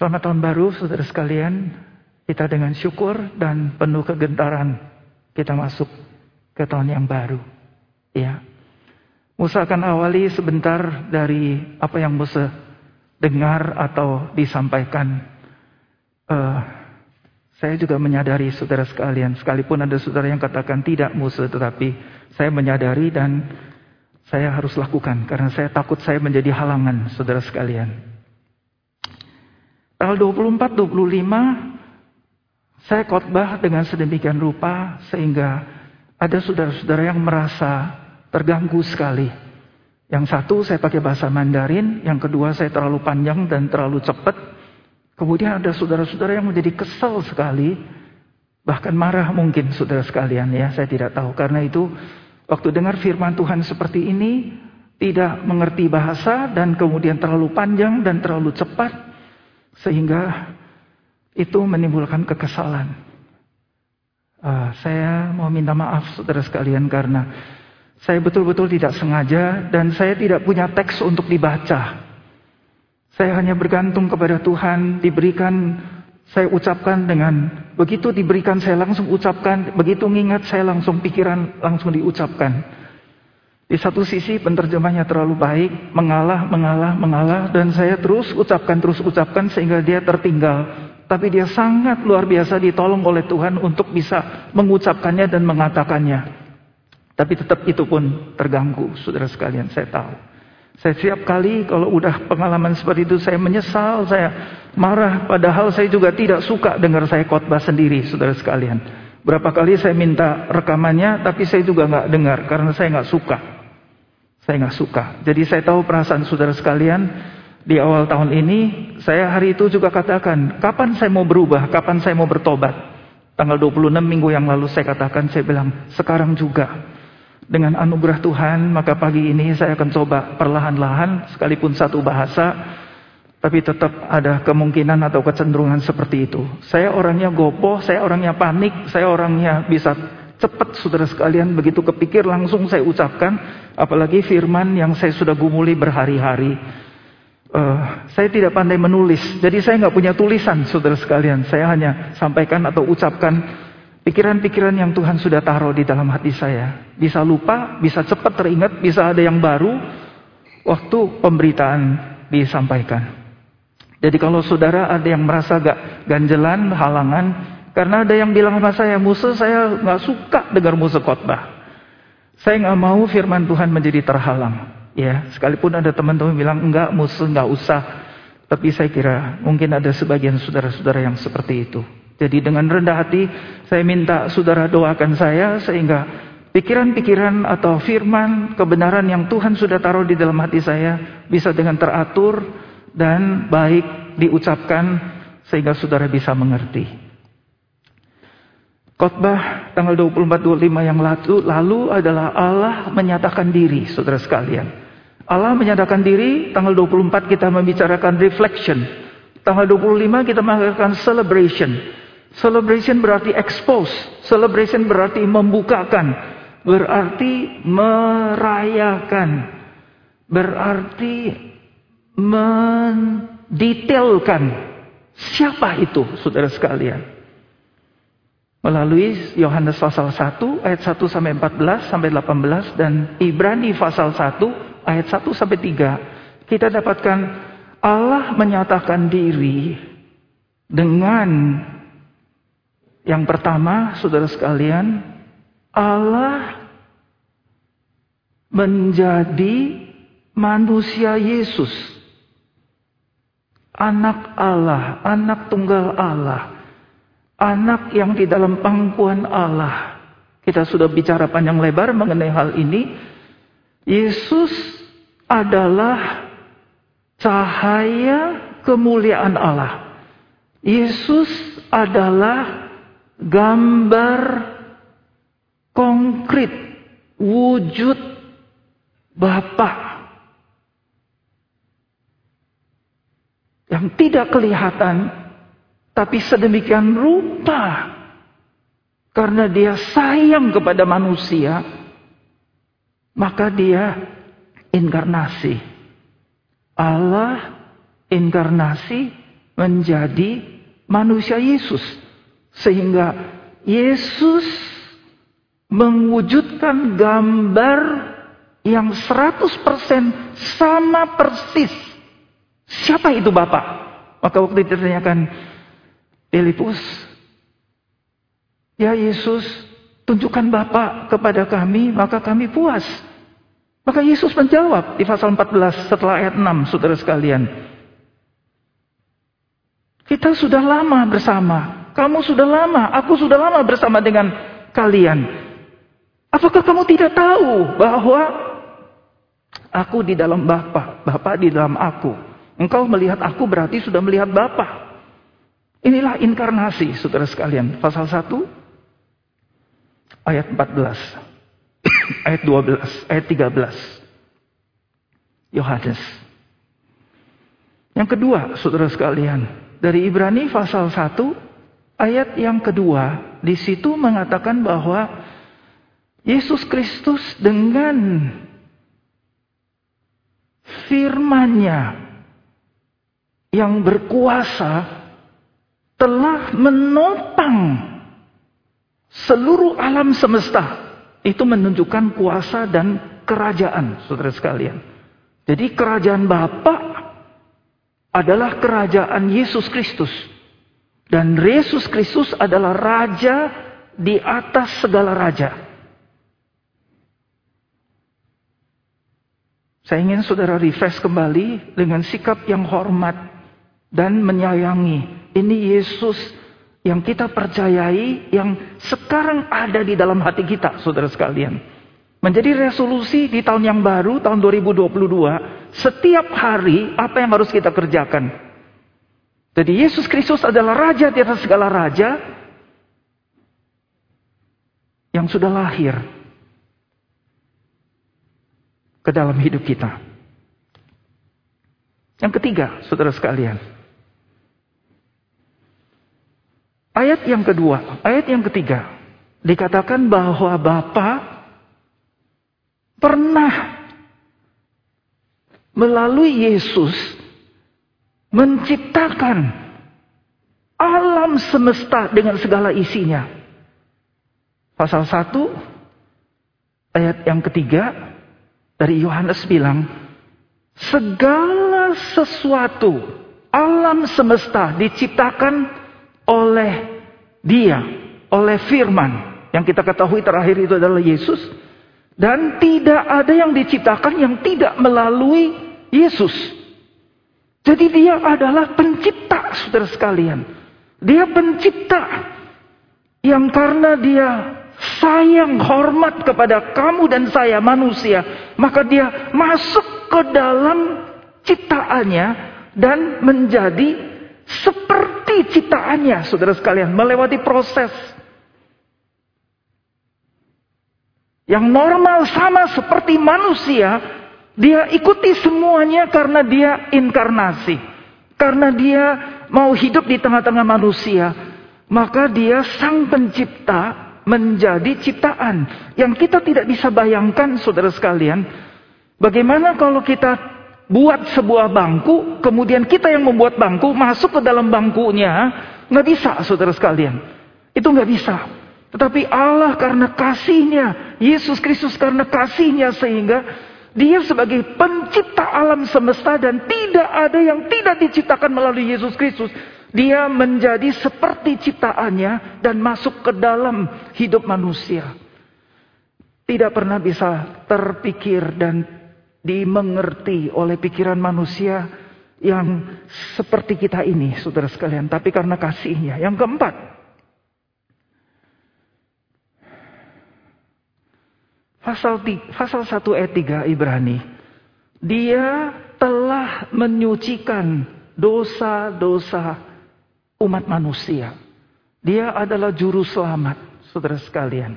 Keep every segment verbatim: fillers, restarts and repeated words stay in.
Selamat tahun baru saudara sekalian. Kita dengan syukur dan penuh kegentaran kita masuk ke tahun yang baru. Ya, Musa akan awali sebentar dari apa yang Musa dengar atau disampaikan. Uh, saya juga menyadari saudara sekalian, sekalipun ada saudara yang katakan tidak Musa, tetapi saya menyadari dan saya harus lakukan karena saya takut saya menjadi halangan saudara sekalian. Tanggal dua puluh empat dua puluh lima saya khotbah dengan sedemikian rupa sehingga ada saudara-saudara yang merasa terganggu sekali. Yang satu saya pakai bahasa Mandarin, yang kedua saya terlalu panjang dan terlalu cepat. Kemudian ada saudara-saudara yang menjadi kesal sekali, bahkan marah mungkin saudara sekalian ya, saya tidak tahu. Karena itu waktu dengar firman Tuhan seperti ini, tidak mengerti bahasa dan kemudian terlalu panjang dan terlalu cepat, sehingga itu menimbulkan kekesalan. Uh, saya mau minta maaf saudara sekalian karena saya betul-betul tidak sengaja dan saya tidak punya teks untuk dibaca. Saya hanya bergantung kepada Tuhan, diberikan saya ucapkan dengan begitu diberikan saya langsung ucapkan, begitu ngingat saya langsung pikiran langsung diucapkan. Di satu sisi penerjemahnya terlalu baik, mengalah, mengalah, mengalah. Dan saya terus ucapkan, terus ucapkan sehingga dia tertinggal. Tapi dia sangat luar biasa ditolong oleh Tuhan untuk bisa mengucapkannya dan mengatakannya. Tapi tetap itu pun terganggu, saudara sekalian, saya tahu. Saya setiap kali kalau udah pengalaman seperti itu saya menyesal, saya marah. Padahal saya juga tidak suka dengar saya khotbah sendiri, saudara sekalian. Berapa kali saya minta rekamannya, tapi saya juga gak dengar karena saya gak suka. Saya gak suka. Jadi saya tahu perasaan saudara sekalian di awal tahun ini. Saya hari itu juga katakan, kapan saya mau berubah, kapan saya mau bertobat. Tanggal dua puluh enam minggu yang lalu saya katakan, saya bilang sekarang juga. Dengan anugerah Tuhan, maka pagi ini saya akan coba perlahan-lahan, sekalipun satu bahasa, tapi tetap ada kemungkinan atau kecenderungan seperti itu. Saya orangnya gopoh, saya orangnya panik, saya orangnya bisa cepat saudara sekalian, begitu kepikir langsung saya ucapkan, apalagi firman yang saya sudah gumuli berhari-hari. Uh, saya tidak pandai menulis, jadi saya nggak punya tulisan saudara sekalian. Saya hanya sampaikan atau ucapkan pikiran-pikiran yang Tuhan sudah taruh di dalam hati saya. Bisa lupa, bisa cepat teringat, bisa ada yang baru waktu pemberitaan disampaikan. Jadi kalau saudara ada yang merasa gak ganjelan, halangan. Karena ada yang bilang sama saya, Musa saya gak suka dengar Musa khotbah. Saya gak mau firman Tuhan menjadi terhalang. Ya, sekalipun ada teman-teman bilang, enggak Musa gak usah. Tapi saya kira mungkin ada sebagian saudara-saudara yang seperti itu. Jadi dengan rendah hati saya minta saudara doakan saya. Sehingga pikiran-pikiran atau firman kebenaran yang Tuhan sudah taruh di dalam hati saya bisa dengan teratur dan baik diucapkan sehingga saudara bisa mengerti. Khotbah tanggal dua puluh empat dua puluh lima yang lalu, lalu adalah Allah menyatakan diri, saudara sekalian. Allah menyatakan diri, tanggal dua puluh empat kita membicarakan reflection. Tanggal dua puluh lima kita mengadakan celebration. Celebration berarti expose, celebration berarti membukakan, berarti merayakan, berarti mendetailkan. Siapa itu, saudara sekalian? Melalui Yohanes pasal satu ayat satu sampai empat belas sampai delapan belas dan Ibrani pasal satu ayat satu sampai tiga kita dapatkan Allah menyatakan diri dengan yang pertama saudara sekalian, Allah menjadi manusia Yesus, anak Allah, anak tunggal Allah, anak yang di dalam pangkuan Allah. Kita sudah bicara panjang lebar mengenai hal ini. Yesus adalah cahaya kemuliaan Allah. Yesus adalah gambar konkret wujud Bapa yang tidak kelihatan, tapi sedemikian rupa karena dia sayang kepada manusia, maka dia inkarnasi. Allah inkarnasi menjadi manusia Yesus. Sehingga Yesus mewujudkan gambar yang seratus persen sama persis. Siapa itu Bapak? Maka waktu ditanyakan Filipus, "Ya Yesus, tunjukkan Bapa kepada kami, maka kami puas." Maka Yesus menjawab di pasal empat belas setelah ayat enam, saudara sekalian. Kita sudah lama bersama, kamu sudah lama, aku sudah lama bersama dengan kalian. Apakah kamu tidak tahu bahwa aku di dalam Bapa, Bapa di dalam aku? Engkau melihat aku berarti sudah melihat Bapa. Inilah inkarnasi, saudara sekalian. Pasal satu. Ayat empat belas, ayat dua belas, ayat tiga belas. Yohanes. Yang kedua, saudara sekalian, dari Ibrani pasal satu, ayat yang kedua, di situ mengatakan bahwa Yesus Kristus dengan firman-Nya yang berkuasa telah menopang seluruh alam semesta. Itu menunjukkan kuasa dan kerajaan, saudara sekalian. Jadi kerajaan Bapa adalah kerajaan Yesus Kristus. Dan Yesus Kristus adalah Raja di atas segala raja. Saya ingin saudara refresh kembali dengan sikap yang hormat dan menyayangi. Ini Yesus yang kita percayai, yang sekarang ada di dalam hati kita, saudara sekalian. Menjadi resolusi di tahun yang baru, tahun dua ribu dua puluh dua, setiap hari apa yang harus kita kerjakan. Jadi Yesus Kristus adalah Raja di atas segala raja yang sudah lahir ke dalam hidup kita. Yang ketiga, saudara sekalian, ayat yang kedua, ayat yang ketiga, dikatakan bahwa Bapa pernah melalui Yesus menciptakan alam semesta dengan segala isinya. Pasal satu, ayat yang ketiga, dari Yohanes bilang, segala sesuatu alam semesta diciptakan oleh Dia, oleh firman yang kita ketahui terakhir itu adalah Yesus, dan tidak ada yang diciptakan yang tidak melalui Yesus. Jadi Dia adalah pencipta, saudara sekalian. Dia pencipta yang karena Dia sayang hormat kepada kamu dan saya manusia, maka Dia masuk ke dalam ciptaannya dan menjadi seperti ciptaannya, saudara sekalian, melewati proses yang normal sama seperti manusia. Dia ikuti semuanya karena Dia inkarnasi, karena Dia mau hidup di tengah-tengah manusia. Maka Dia sang pencipta menjadi ciptaan yang kita tidak bisa bayangkan, saudara sekalian. Bagaimana kalau kita buat sebuah bangku, kemudian kita yang membuat bangku, masuk ke dalam bangkunya? Nggak bisa, saudara sekalian. Itu nggak bisa. Tetapi Allah karena kasih-Nya, Yesus Kristus karena kasih-Nya, sehingga Dia sebagai pencipta alam semesta dan tidak ada yang tidak diciptakan melalui Yesus Kristus. Dia menjadi seperti ciptaannya dan masuk ke dalam hidup manusia. Tidak pernah bisa terpikir dan dimengerti oleh pikiran manusia yang seperti kita ini, saudara sekalian. Tapi karena kasih-Nya. Yang keempat, Pasal, pasal satu ayat tiga Ibrani. Dia telah menyucikan dosa-dosa umat manusia. Dia adalah juru selamat, saudara sekalian.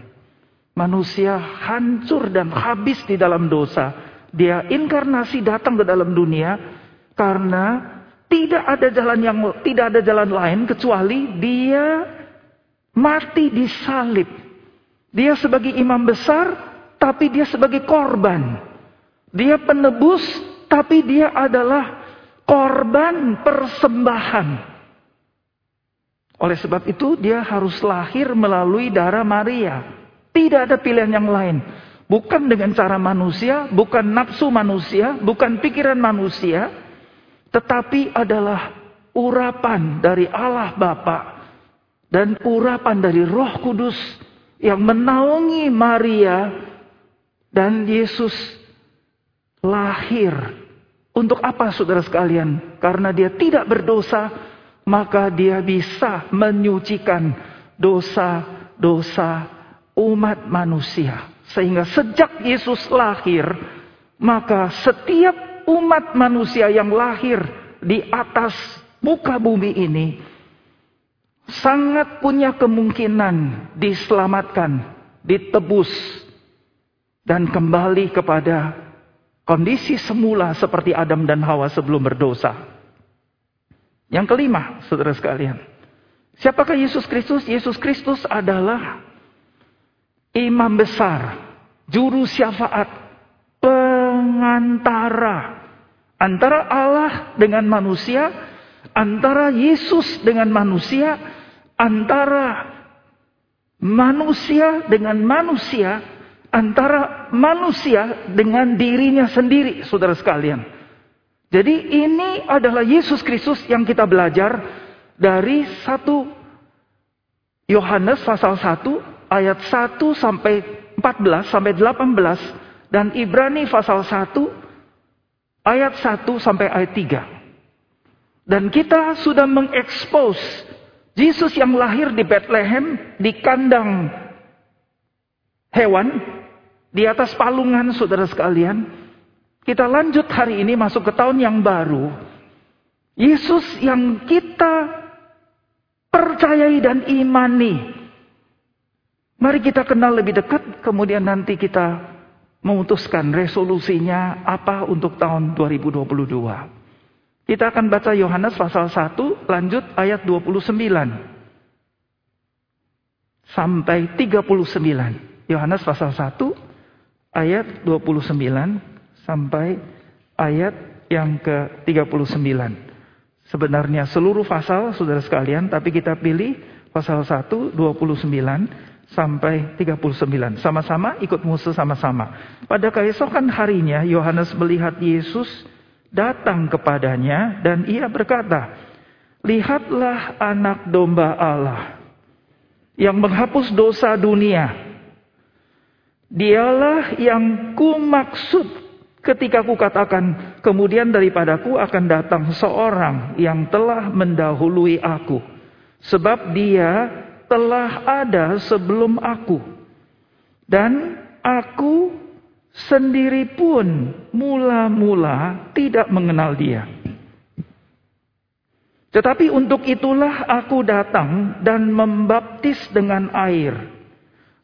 Manusia hancur dan habis di dalam dosa. Dia inkarnasi datang ke dalam dunia karena tidak ada jalan yang tidak ada jalan lain kecuali Dia mati di salib. Dia sebagai imam besar, tapi Dia sebagai korban. Dia penebus, tapi Dia adalah korban persembahan. Oleh sebab itu dia harus lahir melalui darah Maria. Tidak ada pilihan yang lain. Bukan dengan cara manusia, bukan nafsu manusia, bukan pikiran manusia, tetapi adalah urapan dari Allah Bapa dan urapan dari Roh Kudus yang menaungi Maria dan Yesus lahir. Untuk apa saudara sekalian? Karena dia tidak berdosa, maka dia bisa menyucikan dosa-dosa umat manusia. Sehingga sejak Yesus lahir, maka setiap umat manusia yang lahir di atas muka bumi ini sangat punya kemungkinan diselamatkan, ditebus, dan kembali kepada kondisi semula seperti Adam dan Hawa sebelum berdosa. Yang kelima, saudara sekalian. Siapakah Yesus Kristus? Yesus Kristus adalah imam besar, juru syafaat, pengantara. Antara Allah dengan manusia, antara Yesus dengan manusia, antara manusia dengan manusia, antara manusia dengan dirinya sendiri, saudara sekalian. Jadi ini adalah Yesus Kristus yang kita belajar dari satu Yohanes pasal satu ayat satu sampai empat belas sampai delapan belas dan Ibrani pasal satu ayat satu sampai ayat tiga. Dan kita sudah mengekspos Yesus yang lahir di Betlehem di kandang hewan di atas palungan, saudara sekalian. Kita lanjut hari ini masuk ke tahun yang baru. Yesus yang kita percayai dan imani. Mari kita kenal lebih dekat, kemudian nanti kita memutuskan resolusinya apa untuk tahun dua ribu dua puluh dua. Kita akan baca Yohanes pasal satu lanjut ayat dua puluh sembilan sampai tiga puluh sembilan. Yohanes pasal satu ayat dua puluh sembilan sampai ayat yang ke tiga puluh sembilan. Sebenarnya seluruh pasal saudara sekalian, tapi kita pilih pasal satu, dua puluh sembilan sampai tiga puluh sembilan. Sama-sama ikut Musa sama-sama. Pada keesokan harinya Yohanes melihat Yesus datang kepadanya dan ia berkata, "Lihatlah anak domba Allah yang menghapus dosa dunia. Dialah yang kumaksud ketika ku katakan, kemudian daripadaku akan datang seorang yang telah mendahului aku. Sebab dia telah ada sebelum aku. Dan aku sendiri pun mula-mula tidak mengenal dia. Tetapi untuk itulah aku datang dan membaptis dengan air.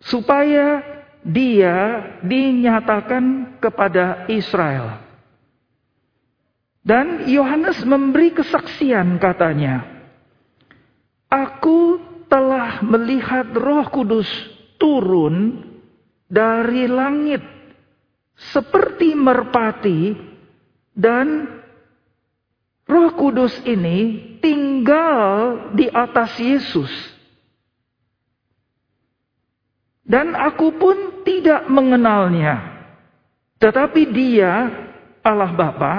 Supaya dia dinyatakan kepada Israel." Dan Yohanes memberi kesaksian, katanya, "Aku telah melihat Roh Kudus turun dari langit seperti merpati, dan Roh Kudus ini tinggal di atas Yesus. Dan aku pun tidak mengenalnya. Tetapi dia, Allah Bapa,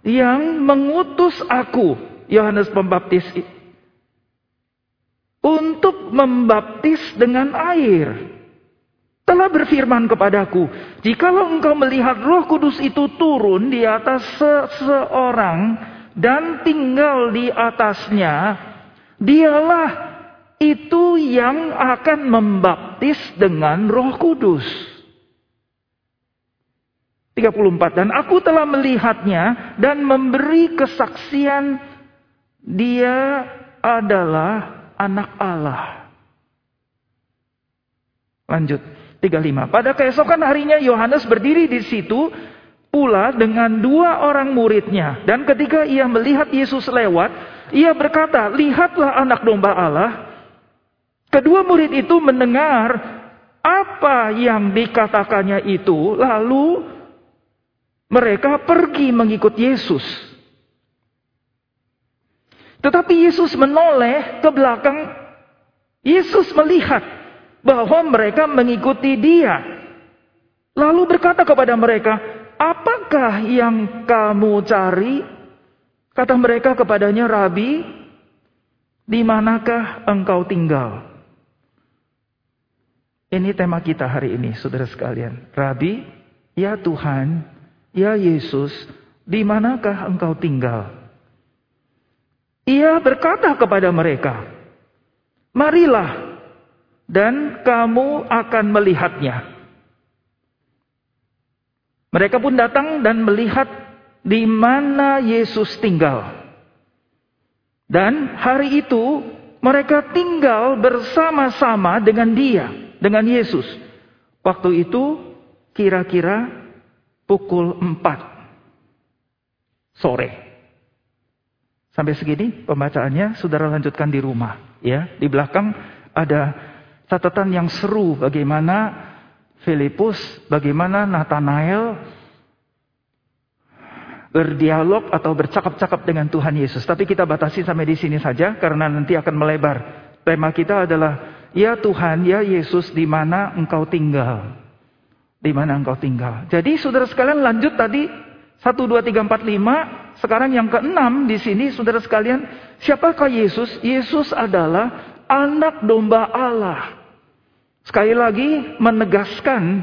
yang mengutus aku," Yohanes Pembaptis, "untuk membaptis dengan air, telah berfirman kepadaku, jikalau engkau melihat Roh Kudus itu turun di atas seseorang dan tinggal di atasnya, dialah itu yang akan membaptis dengan Roh Kudus." tiga puluh empat. "Dan aku telah melihatnya dan memberi kesaksian, dia adalah anak Allah." Lanjut. tiga puluh lima. "Pada keesokan harinya Yohanes berdiri di situ pula dengan dua orang muridnya. Dan ketika ia melihat Yesus lewat, ia berkata, 'Lihatlah anak domba Allah.' Kedua murid itu mendengar apa yang dikatakannya itu, lalu mereka pergi mengikut Yesus. Tetapi Yesus menoleh ke belakang. Yesus melihat bahwa mereka mengikuti dia. Lalu berkata kepada mereka, "Apakah yang kamu cari?" Kata mereka kepadanya, "Rabi, di manakah engkau tinggal?" Ini tema kita hari ini, saudara sekalian. Rabi, ya Tuhan, ya Yesus, di manakah engkau tinggal? Ia berkata kepada mereka, "Marilah, dan kamu akan melihatnya." Mereka pun datang dan melihat di mana Yesus tinggal. Dan hari itu mereka tinggal bersama-sama dengan dia, dengan Yesus. Waktu itu kira-kira pukul empat sore. Sampai segini pembacaannya, saudara lanjutkan di rumah, ya. Di belakang ada catatan yang seru bagaimana Filipus, bagaimana Natanael berdialog atau bercakap-cakap dengan Tuhan Yesus. Tapi kita batasi sampai di sini saja karena nanti akan melebar. Tema kita adalah, ya Tuhan, ya Yesus, di mana engkau tinggal? Di mana engkau tinggal? Jadi saudara sekalian, lanjut tadi satu, dua, tiga, empat, lima. Sekarang yang keenam di sini, saudara sekalian, siapakah Yesus? Yesus adalah Anak Domba Allah. Sekali lagi menegaskan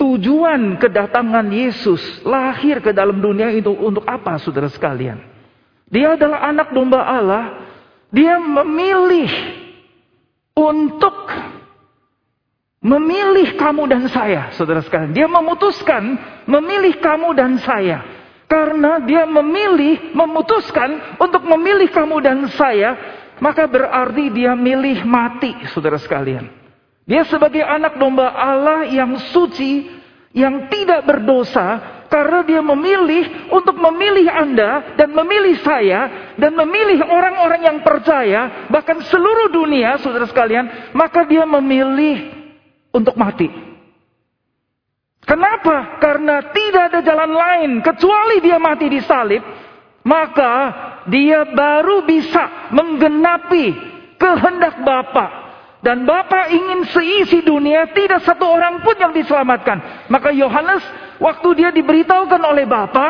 tujuan kedatangan Yesus lahir ke dalam dunia itu untuk apa, saudara sekalian? Dia adalah Anak Domba Allah. Dia memilih untuk memilih kamu dan saya, saudara sekalian. Dia memutuskan memilih kamu dan saya. Karena dia memilih, memutuskan untuk memilih kamu dan saya, maka berarti dia milih mati, saudara sekalian. Dia sebagai Anak Domba Allah yang suci, yang tidak berdosa, karena dia memilih untuk memilih Anda dan memilih saya dan memilih orang-orang yang percaya, bahkan seluruh dunia, saudara sekalian, maka dia memilih untuk mati. Kenapa? Karena tidak ada jalan lain kecuali dia mati di salib, maka dia baru bisa menggenapi kehendak Bapa. Dan Bapa ingin seisi dunia tidak satu orang pun yang diselamatkan. Maka Yohanes waktu dia diberitahukan oleh Bapa,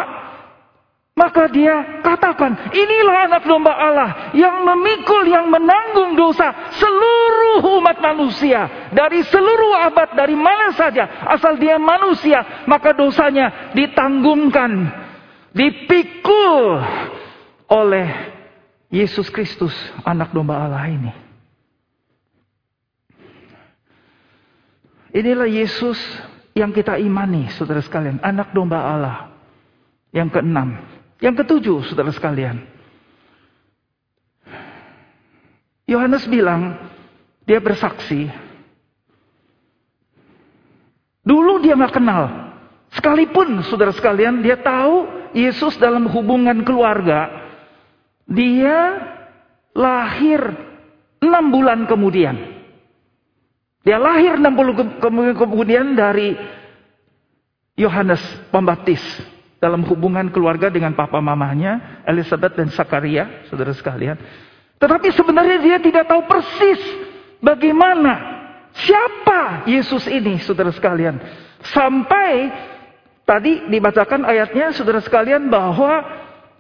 maka dia katakan, inilah Anak Domba Allah yang memikul, yang menanggung dosa seluruh umat manusia. Dari seluruh abad, dari mana saja, asal dia manusia, maka dosanya ditanggungkan, dipikul oleh Yesus Kristus, Anak Domba Allah ini. Inilah Yesus yang kita imani, saudara sekalian. Anak Domba Allah. Yang keenam. Yang ketujuh, saudara sekalian. Yohanes bilang, dia bersaksi. Dulu dia gak kenal. Sekalipun, saudara sekalian, dia tahu Yesus dalam hubungan keluarga. Dia lahir enam bulan kemudian. Dia lahir enam puluh kemudian dari Yohanes Pembaptis. Dalam hubungan keluarga dengan papa mamanya, Elisabet dan Zakharia, saudara sekalian. Tetapi sebenarnya dia tidak tahu persis bagaimana, siapa Yesus ini, saudara sekalian. Sampai tadi dibacakan ayatnya, saudara sekalian, bahwa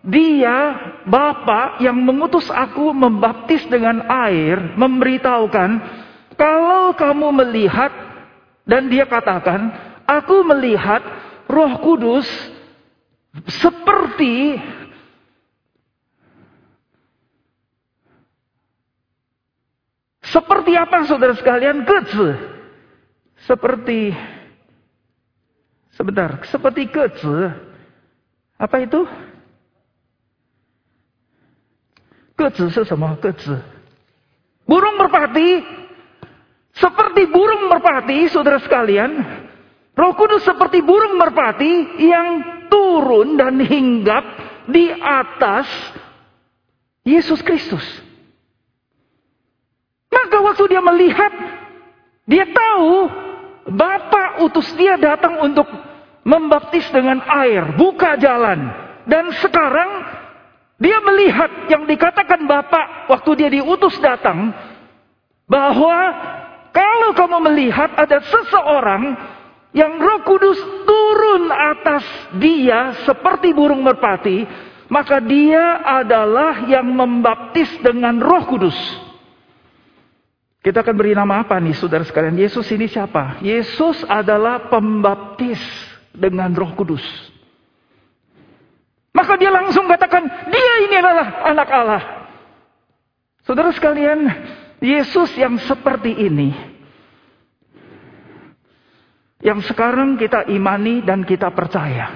dia, Bapa yang mengutus aku membaptis dengan air, memberitahukan, kalau kamu melihat, dan dia katakan, aku melihat Roh Kudus seperti seperti apa, saudara sekalian? Kecil, seperti sebentar, seperti kecil, apa itu? Kecil sesama kecil, burung merpati. Seperti burung merpati, saudara sekalian, Roh Kudus seperti burung merpati yang turun dan hinggap di atas Yesus Kristus. Maka waktu dia melihat, dia tahu Bapa utus dia datang untuk membaptis dengan air, buka jalan. Dan sekarang Dia melihat yang dikatakan Bapak waktu dia diutus datang, bahwa kalau kamu melihat ada seseorang yang Roh Kudus turun atas dia seperti burung merpati, maka dia adalah yang membaptis dengan Roh Kudus. Kita akan beri nama apa nih saudara sekalian? Yesus ini siapa? Yesus adalah pembaptis dengan Roh Kudus. Maka dia langsung katakan, dia ini adalah anak Allah. Saudara sekalian, Yesus yang seperti ini, yang sekarang kita imani dan kita percaya.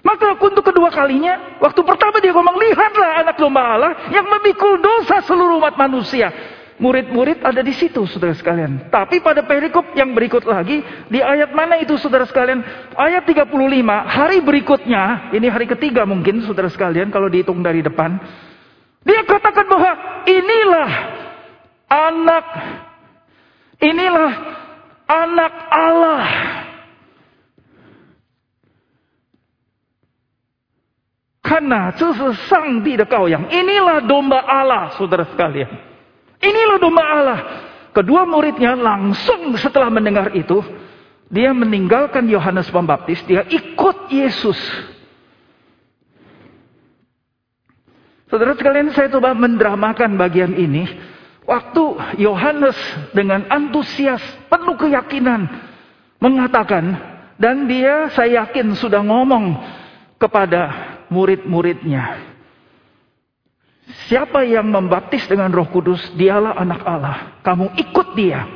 Maka untuk kedua kalinya, waktu pertama dia ngomong, lihatlah anak domba Allah yang memikul dosa seluruh umat manusia. Murid-murid ada di situ, saudara sekalian. Tapi pada perikop yang berikut lagi, di ayat mana itu, saudara sekalian? Ayat tiga puluh lima, hari berikutnya, ini hari ketiga mungkin, saudara sekalian, kalau dihitung dari depan. Dia katakan bahwa inilah anak, inilah anak Allah. Karena sesang tidak kau yang, inilah domba Allah, saudara sekalian. Inilah domba Allah. Kedua muridnya langsung setelah mendengar itu, dia meninggalkan Yohanes Pembaptis, dia ikut Yesus. Saudara sekalian, saya coba mendramakan bagian ini. Waktu Yohanes dengan antusias, penuh keyakinan mengatakan, dan dia saya yakin sudah ngomong kepada murid-muridnya, siapa yang membaptis dengan Roh Kudus, dialah anak Allah. Kamu ikut dia.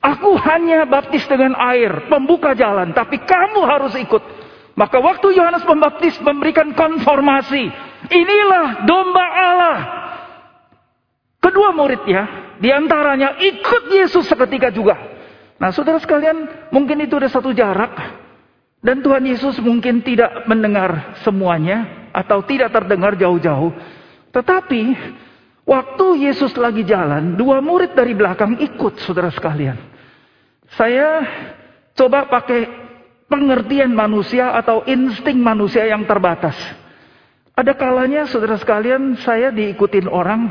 Aku hanya baptis dengan air, pembuka jalan, tapi kamu harus ikut. Maka waktu Yohanes Pembaptis memberikan konfirmasi, inilah domba Allah. Kedua muridnya, diantaranya ikut Yesus seketika juga. Nah saudara sekalian, mungkin itu ada satu jarak. Dan Tuhan Yesus mungkin tidak mendengar semuanya, atau tidak terdengar jauh-jauh. Tetapi waktu Yesus lagi jalan, dua murid dari belakang ikut, saudara sekalian. Saya coba pakai pengertian manusia atau insting manusia yang terbatas. Ada kalanya saudara sekalian, saya diikutin orang,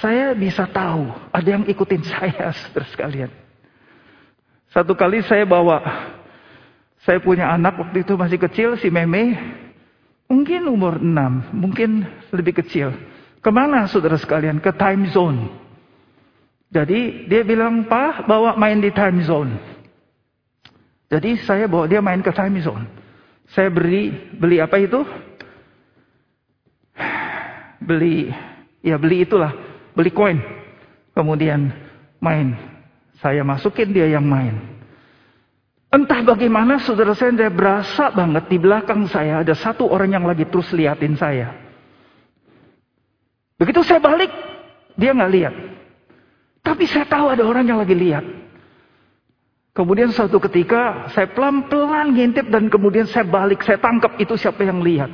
saya bisa tahu ada yang ikutin saya, saudara sekalian. Satu kali saya bawa, saya punya anak waktu itu masih kecil, si Meme. Mungkin umur enam, mungkin lebih kecil. Kemana saudara sekalian? Ke time zone. Jadi dia bilang, Pak, bawa main di time zone. Jadi saya bawa dia main ke time zone. Saya beri, beli apa itu? Beli, ya beli itulah, beli koin. Kemudian main. Saya masukin, dia yang main. Entah bagaimana saudara saya, saya berasa banget di belakang saya ada satu orang yang lagi terus liatin saya. Begitu saya balik, dia gak lihat. Tapi saya tahu ada orang yang lagi lihat. Kemudian suatu ketika saya pelan-pelan ngintip dan kemudian saya balik, saya tangkap itu siapa yang lihat.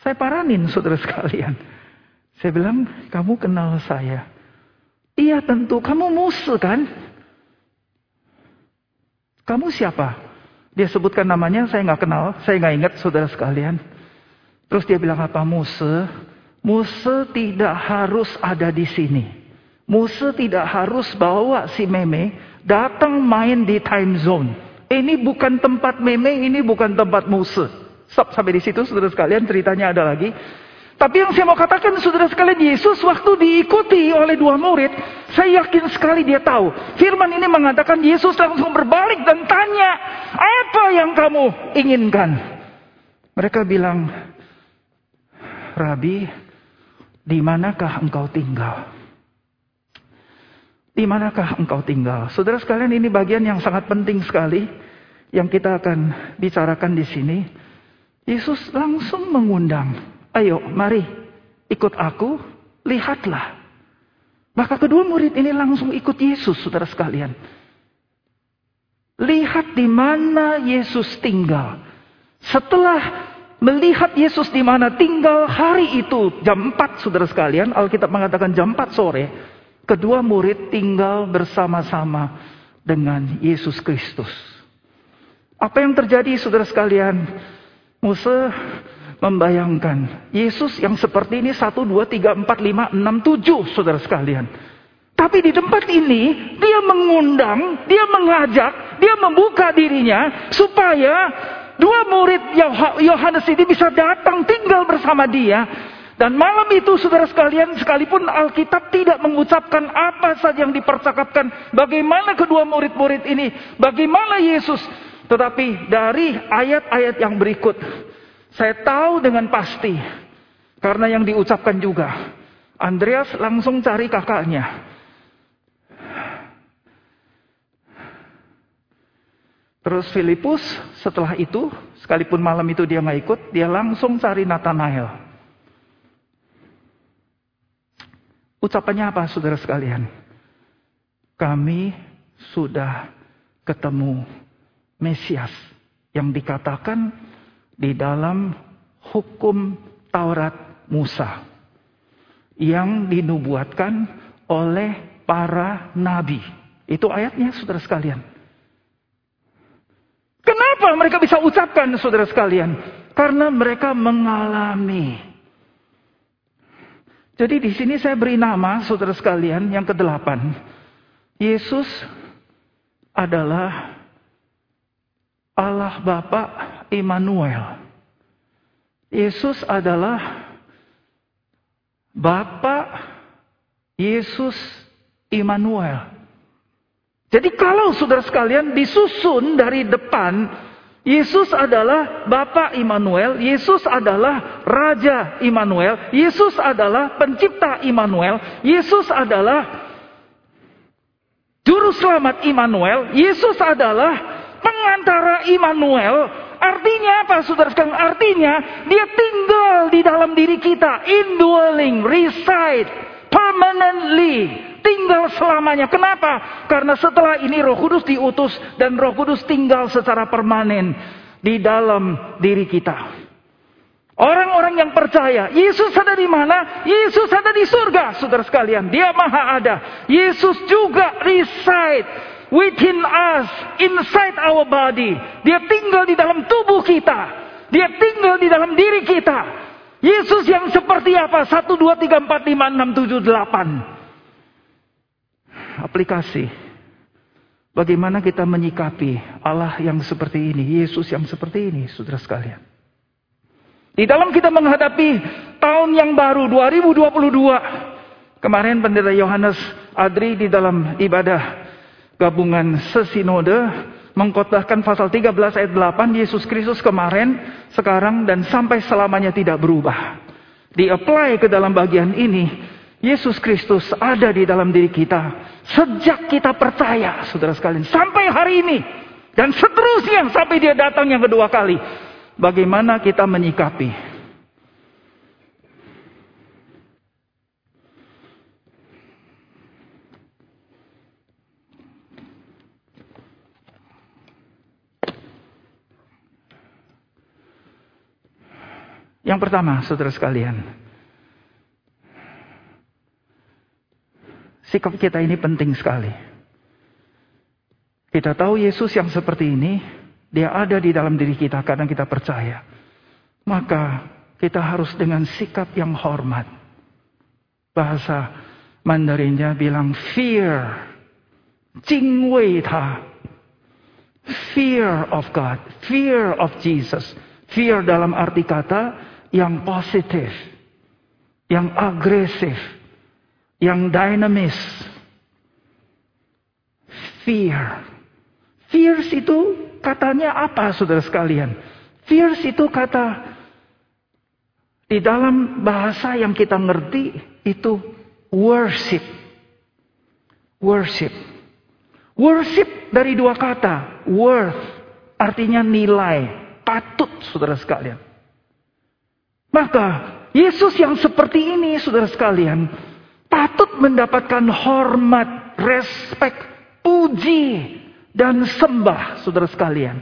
Saya paranin saudara sekalian. Saya bilang, kamu kenal saya? Iya tentu, kamu Musa kan? Kamu siapa? Dia sebutkan namanya, saya gak kenal, saya gak ingat saudara sekalian. Terus dia bilang apa? Musa, Musa tidak harus ada di sini. Musa tidak harus bawa si Meme datang main di time zone. Ini bukan tempat Meme, ini bukan tempat Musa. Stop sampai di situ saudara sekalian, ceritanya ada lagi. Tapi yang saya mau katakan saudara sekalian, Yesus waktu diikuti oleh dua murid, saya yakin sekali dia tahu. Firman ini mengatakan Yesus langsung berbalik dan tanya, apa yang kamu inginkan? Mereka bilang, Rabi, di manakah engkau tinggal? Di manakah engkau tinggal? Saudara sekalian, ini bagian yang sangat penting sekali yang kita akan bicarakan di sini. Yesus langsung mengundang, ayo mari ikut aku, lihatlah. Maka kedua murid ini langsung ikut Yesus, saudara sekalian. Lihat di mana Yesus tinggal. Setelah melihat Yesus di mana tinggal hari itu, jam empat saudara sekalian, Alkitab mengatakan jam empat sore, kedua murid tinggal bersama-sama dengan Yesus Kristus. Apa yang terjadi saudara sekalian? Musa membayangkan Yesus yang seperti ini satu, dua, tiga, empat, lima, enam, tujuh saudara sekalian. Tapi di tempat ini dia mengundang, dia mengajak, dia membuka dirinya supaya dua murid Yohanes ini bisa datang tinggal bersama dia. Dan malam itu saudara sekalian, sekalipun Alkitab tidak mengucapkan apa saja yang dipercakapkan, bagaimana kedua murid-murid ini, bagaimana Yesus. Tetapi dari ayat-ayat yang berikut, saya tahu dengan pasti, karena yang diucapkan juga. Andreas langsung cari kakaknya. Terus Filipus setelah itu, sekalipun malam itu dia gak ikut, dia langsung cari Natanael. Ucapannya apa saudara sekalian? Kami sudah ketemu Mesias yang dikatakan di dalam hukum Taurat Musa, yang dinubuatkan oleh para nabi. Itu ayatnya saudara sekalian. Kenapa mereka bisa ucapkan saudara sekalian? Karena mereka mengalami. Jadi di sini saya beri nama saudara sekalian yang kedelapan. Yesus adalah Allah Bapa Immanuel. Yesus adalah Bapa Yesus Immanuel. Jadi kalau saudara sekalian disusun dari depan, Yesus adalah Bapa Immanuel, Yesus adalah Raja Immanuel, Yesus adalah Pencipta Immanuel, Yesus adalah Juru Selamat Immanuel, Yesus adalah Pengantara Immanuel. Artinya apa saudara sekalian? Artinya dia tinggal di dalam diri kita, indwelling, reside, permanently. Tinggal selamanya. Kenapa? Karena setelah ini Roh Kudus diutus dan Roh Kudus tinggal secara permanen di dalam diri kita. Orang-orang yang percaya, Yesus ada di mana? Yesus ada di surga, saudara sekalian. Dia maha ada. Yesus juga reside within us, inside our body. Dia tinggal di dalam tubuh kita. Dia tinggal di dalam diri kita. Yesus yang seperti apa? satu, dua, tiga, empat, lima, enam, tujuh, delapan. Aplikasi, bagaimana kita menyikapi Allah yang seperti ini, Yesus yang seperti ini saudara sekalian. Di dalam kita menghadapi tahun yang baru dua ribu dua puluh dua. Kemarin pendeta Yohanes Adri di dalam ibadah gabungan sesinode mengkhotbahkan pasal tiga belas ayat delapan. Yesus Kristus kemarin, sekarang, dan sampai selamanya tidak berubah. Di-apply ke dalam bagian ini, Yesus Kristus ada di dalam diri kita sejak kita percaya saudara sekalian sampai hari ini dan seterusnya sampai dia datang yang kedua kali. Bagaimana kita menyikapi? Yang pertama saudara sekalian, sikap kita ini penting sekali. Kita tahu Yesus yang seperti ini, dia ada di dalam diri kita karena kita percaya. Maka kita harus dengan sikap yang hormat. Bahasa Mandarinnya bilang fear. Jing wei ta. Fear of God. Fear of Jesus. Fear dalam arti kata yang positif. Yang agresif. Yang dinamis. Fear. Fears itu katanya apa saudara sekalian? Fears itu kata di dalam bahasa yang kita ngerti itu worship. Worship. Worship dari dua kata. Worth artinya nilai, patut saudara sekalian. Maka Yesus yang seperti ini saudara sekalian patut mendapatkan hormat, respek, puji, dan sembah, saudara sekalian.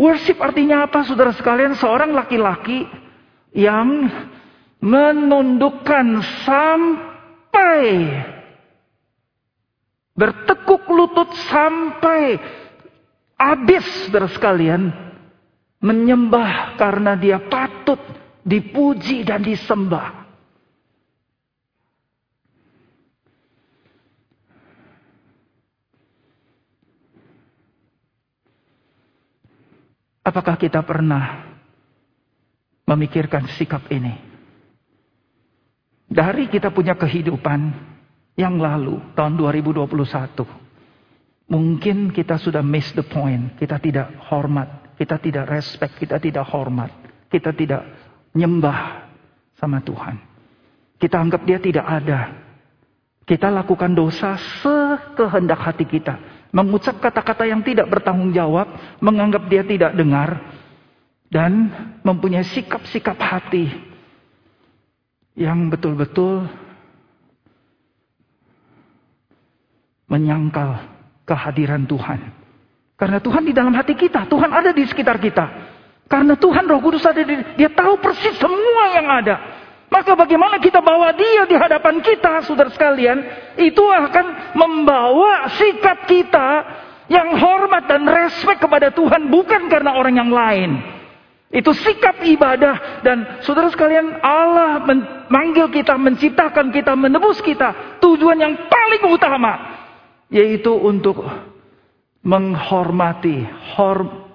Worship artinya apa, saudara sekalian? Seorang laki-laki yang menundukkan sampai bertekuk lutut sampai habis, saudara sekalian, menyembah karena dia patut dipuji dan disembah. Apakah kita pernah memikirkan sikap ini? Dari kita punya kehidupan yang lalu, tahun dua ribu dua puluh satu. Mungkin kita sudah miss the point. Kita tidak hormat, kita tidak respect, kita tidak hormat. Kita tidak nyembah sama Tuhan. Kita anggap dia tidak ada. Kita lakukan dosa sekehendak hati kita. Mengucap kata-kata yang tidak bertanggung jawab, menganggap dia tidak dengar, dan mempunyai sikap-sikap hati yang betul-betul menyangkal kehadiran Tuhan. Karena Tuhan di dalam hati kita, Tuhan ada di sekitar kita. Karena Tuhan Roh Kudus ada di, dia tahu persis semua yang ada. Maka bagaimana kita bawa dia di hadapan kita, saudara sekalian, itu akan membawa sikap kita yang hormat dan respek kepada Tuhan, bukan karena orang yang lain. Itu sikap ibadah. Dan saudara sekalian, Allah memanggil kita, menciptakan kita, menebus kita. Tujuan yang paling utama, yaitu untuk menghormati, hor-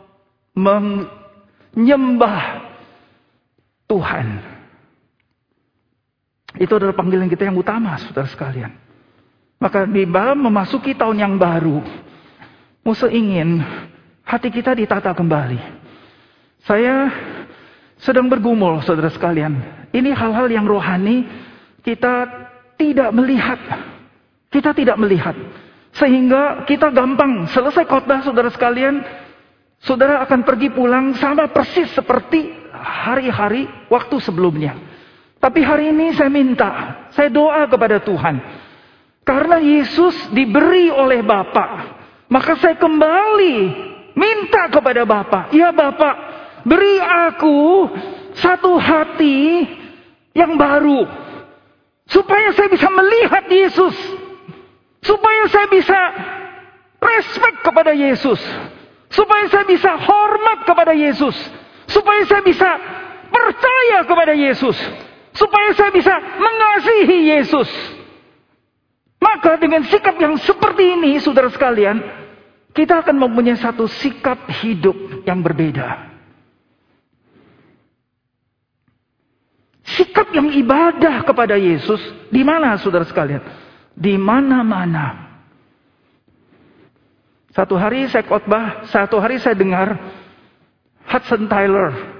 menyembah Tuhan. Itu adalah panggilan kita yang utama, saudara sekalian. Maka di dalam memasuki tahun yang baru, Musa ingin hati kita ditata kembali. Saya sedang bergumul, saudara sekalian. Ini hal-hal yang rohani kita tidak melihat. Kita tidak melihat. Sehingga kita gampang selesai khotbah, saudara sekalian. Saudara akan pergi pulang sama persis seperti hari-hari waktu sebelumnya. Tapi hari ini saya minta, saya doa kepada Tuhan. Karena Yesus diberi oleh Bapa, maka saya kembali minta kepada Bapa. Ya Bapa, beri aku satu hati yang baru. Supaya saya bisa melihat Yesus. Supaya saya bisa respect kepada Yesus. Supaya saya bisa hormat kepada Yesus. Supaya saya bisa percaya kepada Yesus. Supaya saya bisa mengasihi Yesus. Maka dengan sikap yang seperti ini, saudara sekalian, kita akan mempunyai satu sikap hidup yang berbeda. Sikap yang ibadah kepada Yesus, di mana saudara sekalian? Di mana-mana. Satu hari saya khotbah, satu hari saya dengar Hudson Taylor.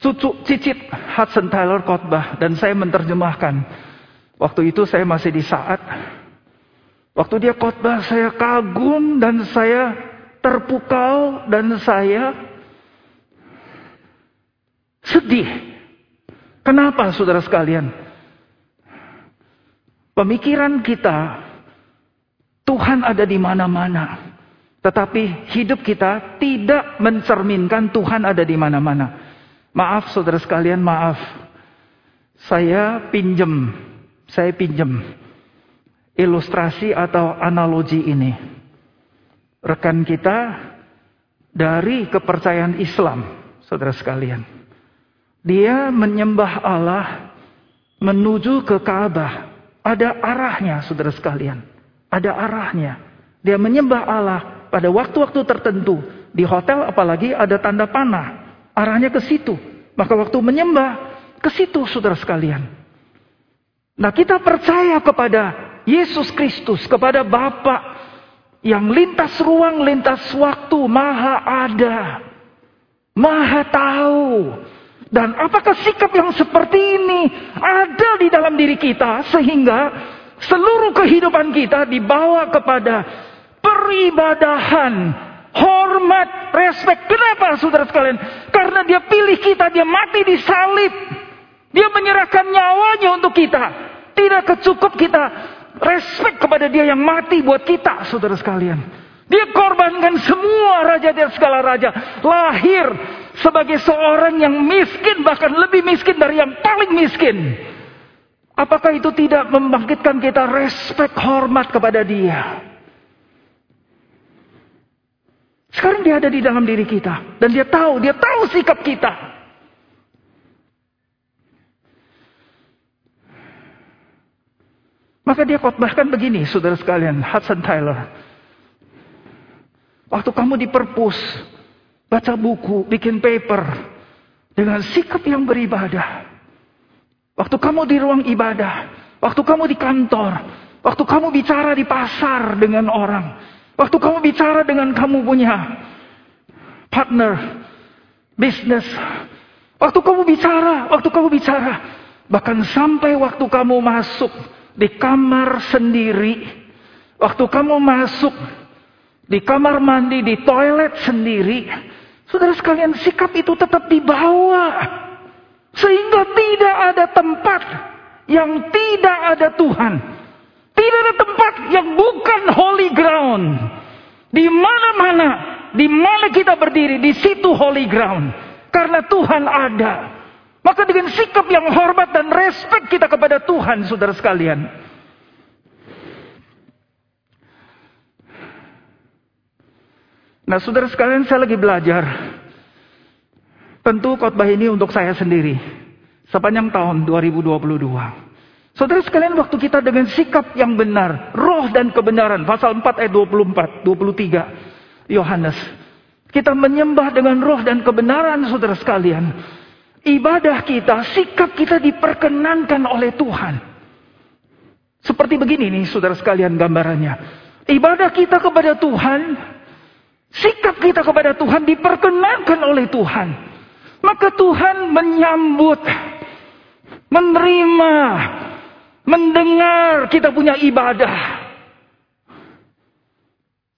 Cucu cicit Hudson Taylor khotbah, dan saya menerjemahkan. Waktu itu saya masih di saat. Waktu dia khotbah saya kagum dan saya terpukau dan saya sedih. Kenapa saudara sekalian? Pemikiran kita, Tuhan ada di mana-mana. Tetapi hidup kita tidak mencerminkan Tuhan ada di mana-mana. Maaf saudara sekalian, maaf. Saya pinjem, saya pinjem ilustrasi atau analogi ini. Rekan kita dari kepercayaan Islam, saudara sekalian. Dia menyembah Allah menuju ke Ka'bah. Ada arahnya, saudara sekalian. Ada arahnya. Dia menyembah Allah pada waktu-waktu tertentu. Di hotel apalagi ada tanda panah. Arahnya ke situ. Maka waktu menyembah ke situ, saudara sekalian. Nah, kita percaya kepada Yesus Kristus, kepada Bapa yang lintas ruang, lintas waktu, maha ada, maha tahu. Dan apakah sikap yang seperti ini ada di dalam diri kita sehingga seluruh kehidupan kita dibawa kepada peribadahan, hormat, respek. Kenapa saudara sekalian? Karena dia pilih kita, dia mati di salib. Dia menyerahkan nyawanya untuk kita. Tidak cukup kita respek kepada dia yang mati buat kita, saudara sekalian. Dia korbankan semua, raja dan segala raja. Lahir sebagai seorang yang miskin, bahkan lebih miskin dari yang paling miskin. Apakah itu tidak membangkitkan kita respek, hormat kepada dia? Sekarang dia ada di dalam diri kita. Dan dia tahu, dia tahu sikap kita. Maka dia khotbahkan begini, saudara sekalian, Hudson Taylor. Waktu kamu di perpus, baca buku, bikin paper, dengan sikap yang beribadah. Waktu kamu di ruang ibadah, waktu kamu di kantor, waktu kamu bicara di pasar dengan orang, waktu kamu bicara dengan kamu punya partner, bisnis. Waktu kamu bicara, waktu kamu bicara. Bahkan sampai waktu kamu masuk di kamar sendiri. Waktu kamu masuk di kamar mandi, di toilet sendiri. Saudara sekalian, sikap itu tetap dibawa. Sehingga tidak ada tempat yang tidak ada Tuhan. Tidak ada tempat yang bukan holy ground. Di mana-mana, di mana kita berdiri, di situ holy ground. Karena Tuhan ada. Maka dengan sikap yang hormat dan respek kita kepada Tuhan, saudara sekalian. Nah, saudara sekalian, saya lagi belajar. Tentu khotbah ini untuk saya sendiri. Sepanjang tahun dua ribu dua puluh dua. Saudara sekalian, waktu kita dengan sikap yang benar, roh dan kebenaran, pasal empat ayat dua puluh empat, dua puluh tiga, Yohanes. Kita menyembah dengan roh dan kebenaran, saudara sekalian. Ibadah kita, sikap kita diperkenankan oleh Tuhan. Seperti begini nih, saudara sekalian, gambarannya. Ibadah kita kepada Tuhan, sikap kita kepada Tuhan diperkenankan oleh Tuhan. Maka Tuhan menyambut, menerima, mendengar kita punya ibadah.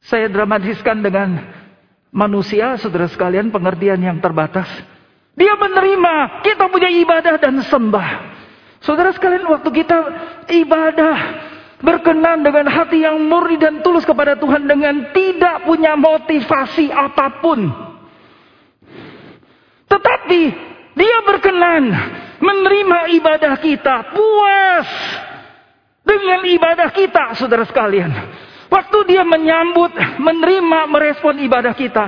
Saya dramatiskan dengan manusia, saudara sekalian, pengertian yang terbatas. Dia menerima kita punya ibadah dan sembah. Saudara sekalian, waktu kita ibadah berkenan dengan hati yang murni dan tulus kepada Tuhan dengan tidak punya motivasi apapun. Tetapi dia berkenan menerima ibadah kita, puas dengan ibadah kita, saudara sekalian. Waktu dia menyambut, menerima, merespon ibadah kita,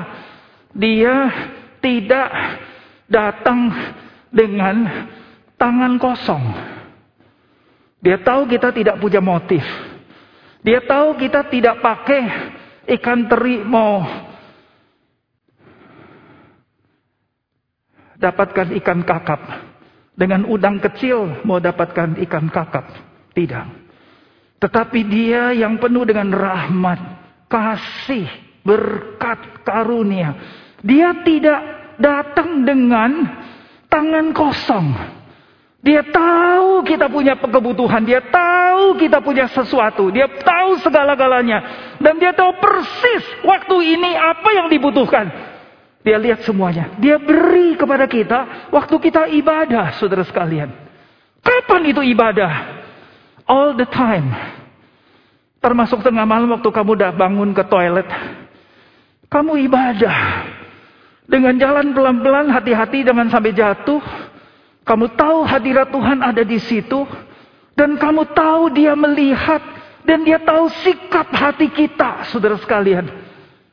dia tidak datang dengan tangan kosong. Dia tahu kita tidak punya motif. Dia tahu kita tidak pakai ikan teri mau dapatkan ikan kakap. Dengan udang kecil mau dapatkan ikan kakap. Tidak. Tetapi dia yang penuh dengan rahmat, kasih, berkat, karunia. Dia tidak datang dengan tangan kosong. Dia tahu kita punya kebutuhan. Dia tahu kita punya sesuatu. Dia tahu segala-galanya. Dan dia tahu persis waktu ini apa yang dibutuhkan. Dia lihat semuanya. Dia beri kepada kita waktu kita ibadah, saudara sekalian. Kapan itu ibadah? All the time. Termasuk tengah malam waktu kamu udah bangun ke toilet. Kamu ibadah. Dengan jalan pelan-pelan, hati-hati jangan sampai jatuh. Kamu tahu hadirat Tuhan ada di situ. Dan kamu tahu dia melihat. Dan dia tahu sikap hati kita, saudara sekalian.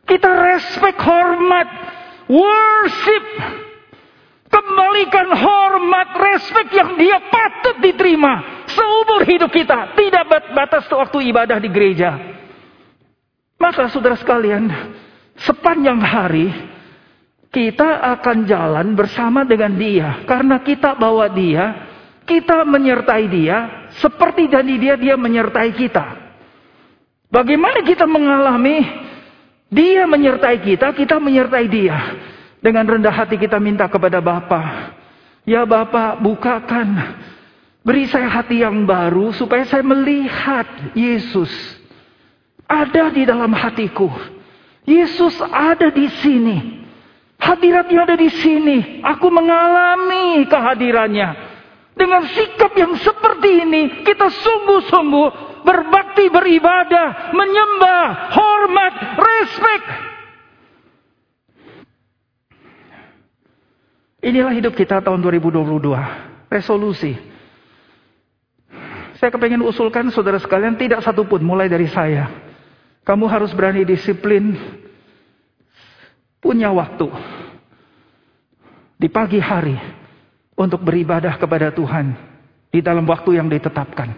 Kita respek, hormat. Worship, kembalikan hormat, respek yang dia patut diterima seumur hidup kita. Tidak batas waktu ibadah di gereja. Maka saudara sekalian, sepanjang hari kita akan jalan bersama dengan dia. Karena kita bawa dia, kita menyertai dia. Seperti janji dia, dia menyertai kita. Bagaimana kita mengalami dia menyertai kita, kita menyertai dia. Dengan rendah hati kita minta kepada Bapa, ya Bapa, bukakan, beri saya hati yang baru supaya saya melihat Yesus ada di dalam hatiku. Yesus ada di sini, hadiratnya ada di sini. Aku mengalami kehadirannya. Dengan sikap yang seperti ini, kita sungguh-sungguh berbakti, beribadah, menyembah, hormat, respek. Inilah hidup kita tahun dua ribu dua puluh dua. Resolusi. Saya kepengen usulkan saudara sekalian, tidak satupun mulai dari saya. Kamu harus berani disiplin punya waktu di pagi hari untuk beribadah kepada Tuhan di dalam waktu yang ditetapkan.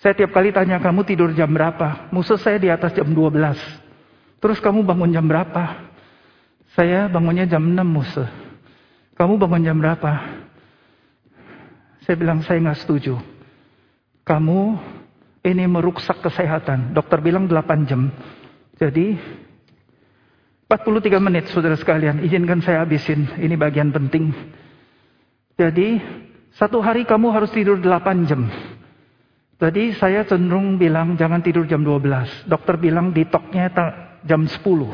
Saya tiap kali tanya kamu tidur jam berapa? Musa, saya di atas jam dua belas. Terus kamu bangun jam berapa? Saya bangunnya jam enam, Musa. Kamu bangun jam berapa? Saya bilang, saya gak setuju. Kamu ini merusak kesehatan. Dokter bilang delapan jam. Jadi empat puluh tiga menit, saudara sekalian. Izinkan saya habisin. Ini bagian penting. Jadi satu hari kamu harus tidur delapan jam. Tadi saya cenderung bilang jangan tidur jam dua belas. Dokter bilang ditoknya jam sepuluh.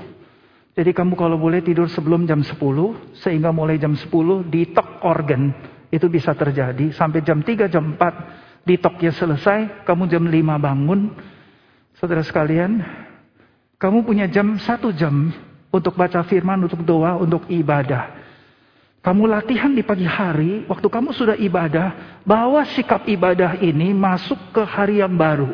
Jadi kamu kalau boleh tidur sebelum jam sepuluh, sehingga mulai jam sepuluh ditok organ itu bisa terjadi. Sampai jam tiga, jam empat ditoknya selesai, kamu jam lima bangun. Saudara sekalian, kamu punya jam satu jam untuk baca firman, untuk doa, untuk ibadah. Kamu latihan di pagi hari, waktu kamu sudah ibadah, bawa sikap ibadah ini masuk ke hari yang baru.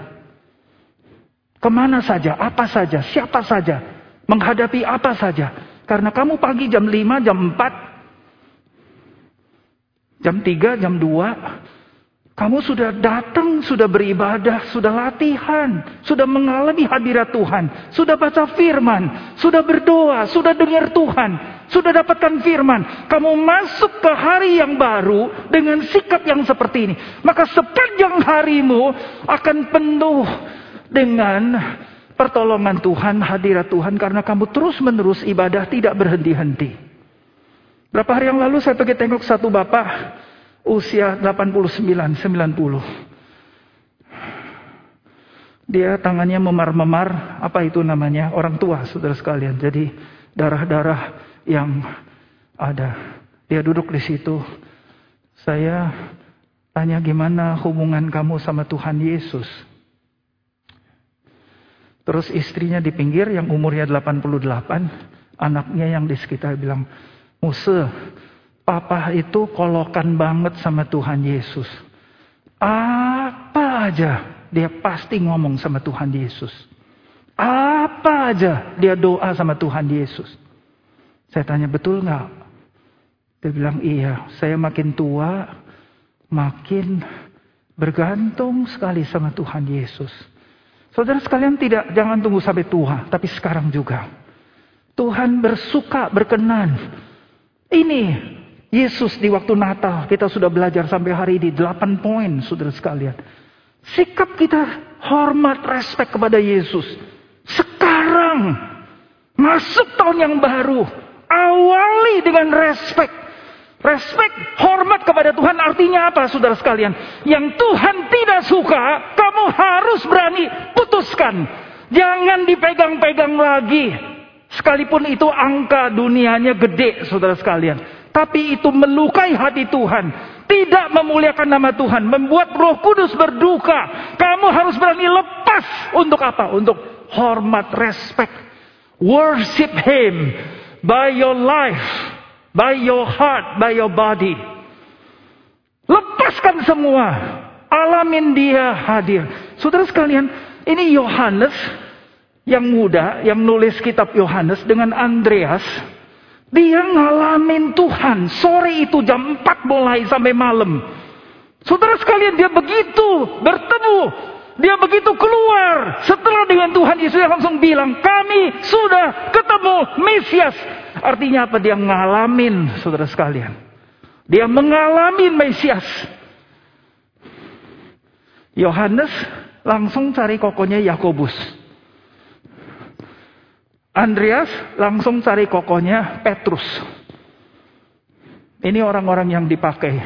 Kemana saja, apa saja, siapa saja. Menghadapi apa saja. Karena kamu pagi jam lima, jam empat, jam tiga, jam dua. Kamu sudah datang, sudah beribadah, sudah latihan. Sudah mengalami hadirat Tuhan. Sudah baca firman. Sudah berdoa, sudah dengar Tuhan. Sudah dapatkan firman. Kamu masuk ke hari yang baru dengan sikap yang seperti ini. Maka sepanjang harimu akan penuh dengan pertolongan Tuhan, hadirat Tuhan, karena kamu terus-menerus ibadah tidak berhenti-henti. Berapa hari yang lalu saya pergi tengok satu bapak usia delapan puluh sembilan, sembilan puluh. Dia tangannya memar-memar, apa itu namanya? Orang tua, saudara sekalian. Jadi darah-darah yang ada. Dia duduk di situ. Saya tanya, gimana hubungan kamu sama Tuhan Yesus? Terus istrinya di pinggir yang umurnya delapan puluh delapan, anaknya yang di sekitar bilang, Musa, papa itu kolokan banget sama Tuhan Yesus. Apa aja dia pasti ngomong sama Tuhan Yesus. Apa aja dia doa sama Tuhan Yesus. Saya tanya, betul gak? Dia bilang, iya, saya makin tua, makin bergantung sekali sama Tuhan Yesus. Saudara sekalian, tidak, jangan tunggu sampai tua, tapi sekarang juga. Tuhan bersuka, berkenan. Ini Yesus di waktu Natal, kita sudah belajar sampai hari ini delapan poin, saudara sekalian. Sikap kita hormat, respek kepada Yesus. Sekarang masuk tahun yang baru, awali dengan respek. Respek, hormat kepada Tuhan artinya apa, saudara sekalian? Yang Tuhan tidak suka, kamu harus berani putuskan. Jangan dipegang-pegang lagi. Sekalipun itu angka dunianya gede, saudara sekalian. Tapi itu melukai hati Tuhan. Tidak memuliakan nama Tuhan. Membuat Roh Kudus berduka. Kamu harus berani lepas. Untuk apa? Untuk hormat, respek. Worship Him by your life. By your heart, by your body. Lepaskan semua. Alamin dia hadir. Saudara sekalian, ini Yohanes yang muda, yang nulis kitab Yohanes dengan Andreas. Dia ngalamin Tuhan. Sore itu jam empat mulai sampai malam. Saudara sekalian, dia begitu bertemu. Dia begitu keluar setelah dengan Tuhan Yesus, langsung bilang, kami sudah ketemu Mesias. Artinya apa? Dia ngalamin, saudara sekalian. Dia mengalami Mesias. Yohanes langsung cari kokohnya Yakobus. Andreas langsung cari kokohnya Petrus. Ini orang-orang yang dipakai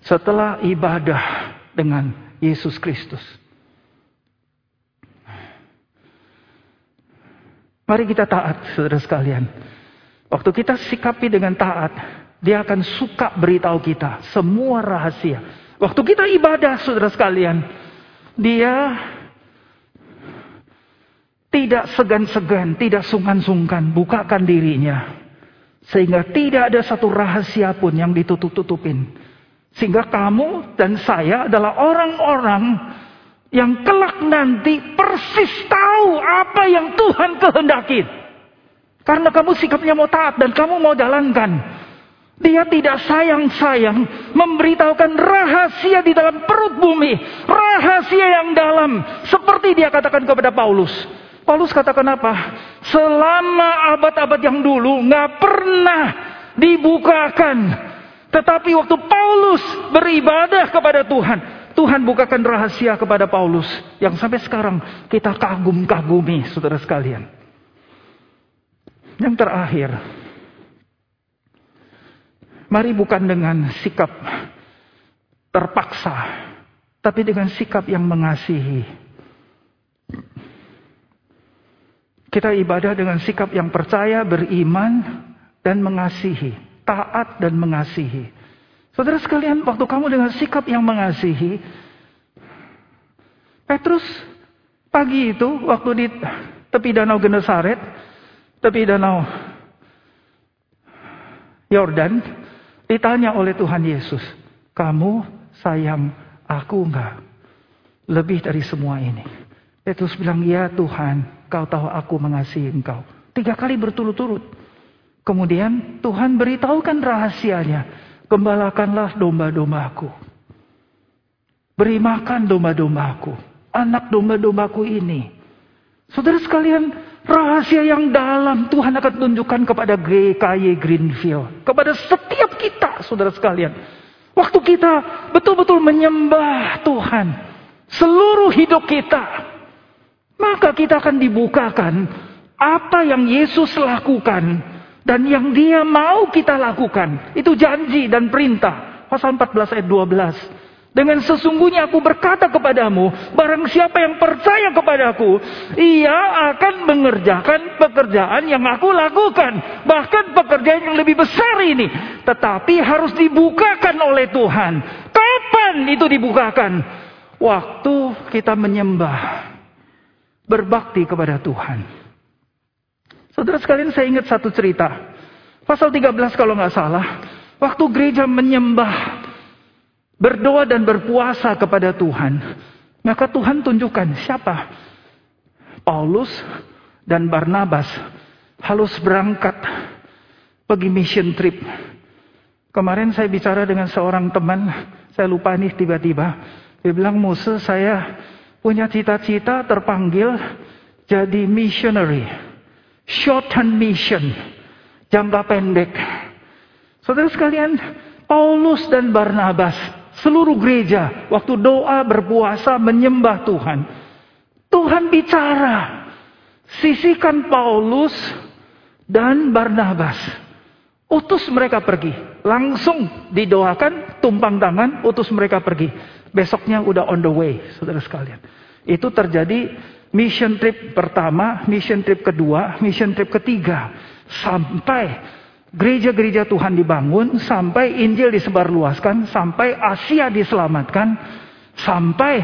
setelah ibadah dengan Yesus Kristus. Mari kita taat, saudara sekalian. Waktu kita sikapi dengan taat, dia akan suka beritahu kita semua rahasia. Waktu kita ibadah, saudara sekalian, dia tidak segan-segan, tidak sungkan-sungkan, bukakan dirinya. Sehingga tidak ada satu rahasia pun yang ditutup-tutupin. Sehingga kamu dan saya adalah orang-orang yang kelak nanti persis tahu apa yang Tuhan kehendaki. Karena kamu sikapnya mau taat dan kamu mau jalankan. Dia tidak sayang-sayang memberitahukan rahasia di dalam perut bumi. Rahasia yang dalam. Seperti dia katakan kepada Paulus. Paulus katakan apa? Selama abad-abad yang dulu nggak pernah dibukakan. Tetapi waktu Paulus beribadah kepada Tuhan, Tuhan bukakan rahasia kepada Paulus. Yang sampai sekarang kita kagum-kagumi, saudara sekalian. Yang terakhir, mari bukan dengan sikap terpaksa, tapi dengan sikap yang mengasihi. Kita ibadah dengan sikap yang percaya, beriman, dan mengasihi. Taat dan mengasihi. Saudara sekalian, waktu kamu dengan sikap yang mengasihi, Petrus pagi itu waktu di tepi danau Genesaret, tepi danau Yordan, ditanya oleh Tuhan Yesus, kamu sayang aku enggak? Lebih dari semua ini. Petrus bilang, ya Tuhan, Kau tahu aku mengasihi Engkau. Tiga kali berturut-turut. Kemudian Tuhan beritahukan rahasianya. Gembalakanlah domba-dombaku. Beri makan domba-dombaku. Anak domba-dombaku ini. Saudara sekalian, rahasia yang dalam Tuhan akan tunjukkan kepada G K I Greenfield. Kepada setiap kita, saudara sekalian. Waktu kita betul-betul menyembah Tuhan. Seluruh hidup kita. Maka kita akan dibukakan apa yang Yesus lakukan dan yang Dia mau kita lakukan. Itu janji dan perintah. Pasal empat belas ayat dua belas. Dengan sesungguhnya aku berkata kepadamu, barang siapa yang percaya kepadaku, ia akan mengerjakan pekerjaan yang aku lakukan. Bahkan pekerjaan yang lebih besar ini. Tetapi harus dibukakan oleh Tuhan. Kapan itu dibukakan? Waktu kita menyembah. Berbakti kepada Tuhan. Saudara sekalian, saya ingat satu cerita. Pasal tiga belas kalau nggak salah. Waktu gereja menyembah, berdoa dan berpuasa kepada Tuhan. Maka Tuhan tunjukkan siapa? Paulus dan Barnabas harus berangkat pergi mission trip. Kemarin saya bicara dengan seorang teman. Saya lupa nih tiba-tiba. Dia bilang, Musa, saya punya cita-cita terpanggil jadi missionary. Short-term mission. Jangka pendek. Saudara sekalian, Paulus dan Barnabas, seluruh gereja, waktu doa, berpuasa, menyembah Tuhan. Tuhan bicara. Sisihkan Paulus dan Barnabas. Utus mereka pergi. Langsung didoakan, tumpang tangan, utus mereka pergi. Besoknya udah on the way, saudara sekalian. Itu terjadi mission trip pertama, mission trip kedua, mission trip ketiga. Sampai gereja-gereja Tuhan dibangun, sampai Injil disebarluaskan, sampai Asia diselamatkan, sampai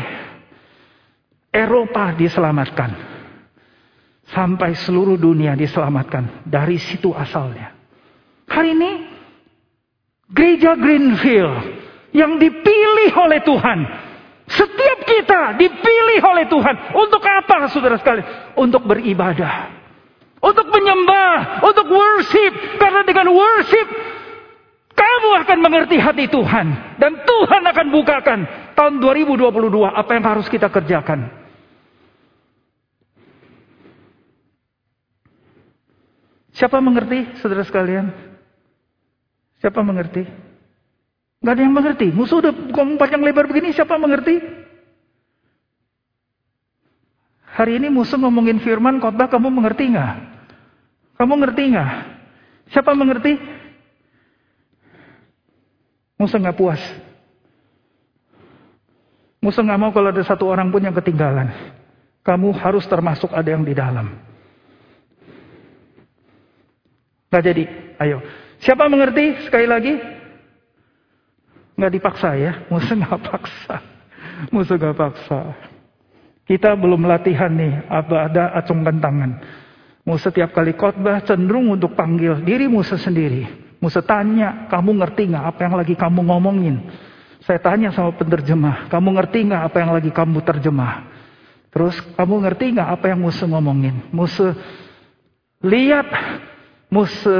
Eropa diselamatkan. Sampai seluruh dunia diselamatkan. Dari situ asalnya. Hari ini, gereja Greenfield yang dipilih oleh Tuhan. Setiap kita dipilih oleh Tuhan. Untuk apa, saudara sekalian? Untuk beribadah. Untuk menyembah. Untuk worship. Karena dengan worship, kamu akan mengerti hati Tuhan. Dan Tuhan akan bukakan. Tahun dua ribu dua puluh dua, apa yang harus kita kerjakan? Siapa mengerti, saudara sekalian? Siapa mengerti? Gak ada yang mengerti. Musuh udah ngomong panjang lebar begini, siapa mengerti? Hari ini musuh ngomongin firman khotbah, kamu mengerti gak? Kamu ngerti gak? Siapa mengerti? Musuh gak puas. Musuh gak mau kalau ada satu orang pun yang ketinggalan. Kamu harus termasuk ada yang di dalam. Gak jadi, ayo. Siapa mengerti? Sekali lagi. Nggak dipaksa ya, musuh nggak paksa, musuh nggak paksa. Kita belum latihan nih, apa ada acungkan tangan. Musuh tiap kali khotbah cenderung untuk panggil diri musuh sendiri. Musuh tanya, kamu ngerti nggak apa yang lagi kamu ngomongin? Saya tanya sama penterjemah, kamu ngerti nggak apa yang lagi kamu terjemah? Terus kamu ngerti nggak apa yang musuh ngomongin? Musuh Lihat Musa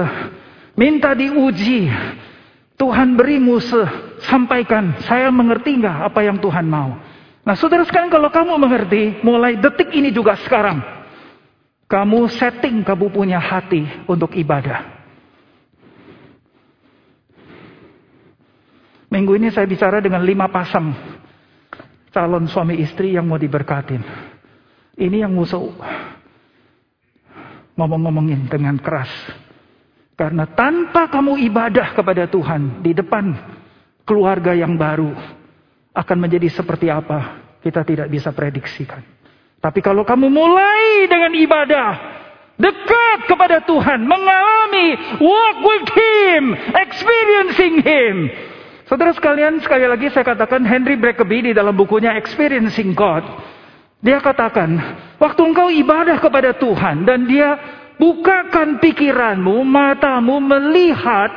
minta diuji. Tuhan beri Musa, sampaikan, saya mengerti nggak apa yang Tuhan mau? Nah saudara sekalian, kalau kamu mengerti, mulai detik ini juga sekarang, kamu setting kamu punya hati untuk ibadah. Minggu ini saya bicara dengan lima pasang calon suami istri yang mau diberkatin. Ini yang Musa ngomong-ngomongin dengan keras. Karena tanpa kamu ibadah kepada Tuhan di depan keluarga yang baru, akan menjadi seperti apa kita tidak bisa prediksikan. Tapi kalau kamu mulai dengan ibadah, dekat kepada Tuhan, mengalami walk with Him, experiencing Him. Saudara sekalian, sekali lagi saya katakan, Henry Blackaby di dalam bukunya Experiencing God, dia katakan, waktu engkau ibadah kepada Tuhan dan dia bukakan pikiranmu, matamu melihat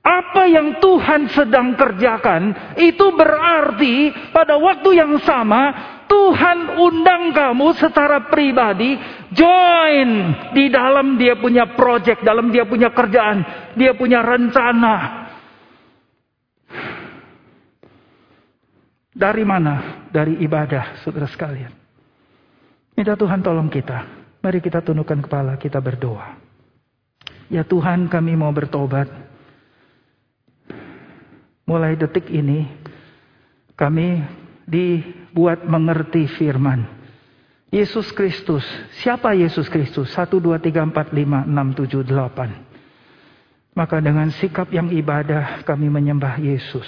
apa yang Tuhan sedang kerjakan. Itu berarti pada waktu yang sama Tuhan undang kamu secara pribadi join di dalam dia punya project, dalam dia punya kerjaan, dia punya rencana. Dari mana? Dari ibadah, saudara sekalian. Minta Tuhan tolong kita. Mari kita tundukkan kepala, kita berdoa. Ya Tuhan, kami mau bertobat. Mulai detik ini, kami dibuat mengerti firman. Yesus Kristus, siapa Yesus Kristus? satu, dua, tiga, empat, lima, enam, tujuh, delapan. Maka dengan sikap yang ibadah, kami menyembah Yesus.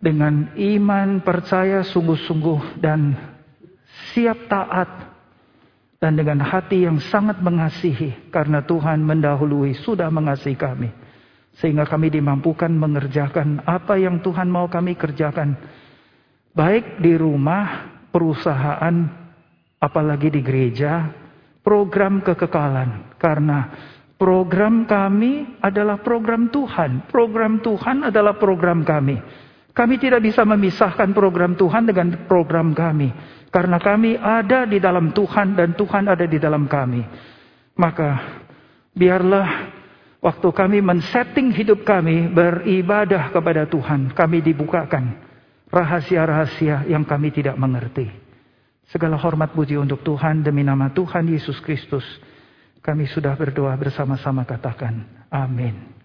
Dengan iman, percaya, sungguh-sungguh, dan siap taat. Dan dengan hati yang sangat mengasihi, karena Tuhan mendahului sudah mengasihi kami. Sehingga kami dimampukan mengerjakan apa yang Tuhan mau kami kerjakan. Baik di rumah, perusahaan, apalagi di gereja, program kekekalan. Karena program kami adalah program Tuhan. Program Tuhan adalah program kami. Kami tidak bisa memisahkan program Tuhan dengan program kami. Karena kami ada di dalam Tuhan dan Tuhan ada di dalam kami. Maka biarlah waktu kami men-setting hidup kami beribadah kepada Tuhan, kami dibukakan rahasia-rahasia yang kami tidak mengerti. Segala hormat puji untuk Tuhan, demi nama Tuhan Yesus Kristus. Kami sudah berdoa bersama-sama, katakan amin.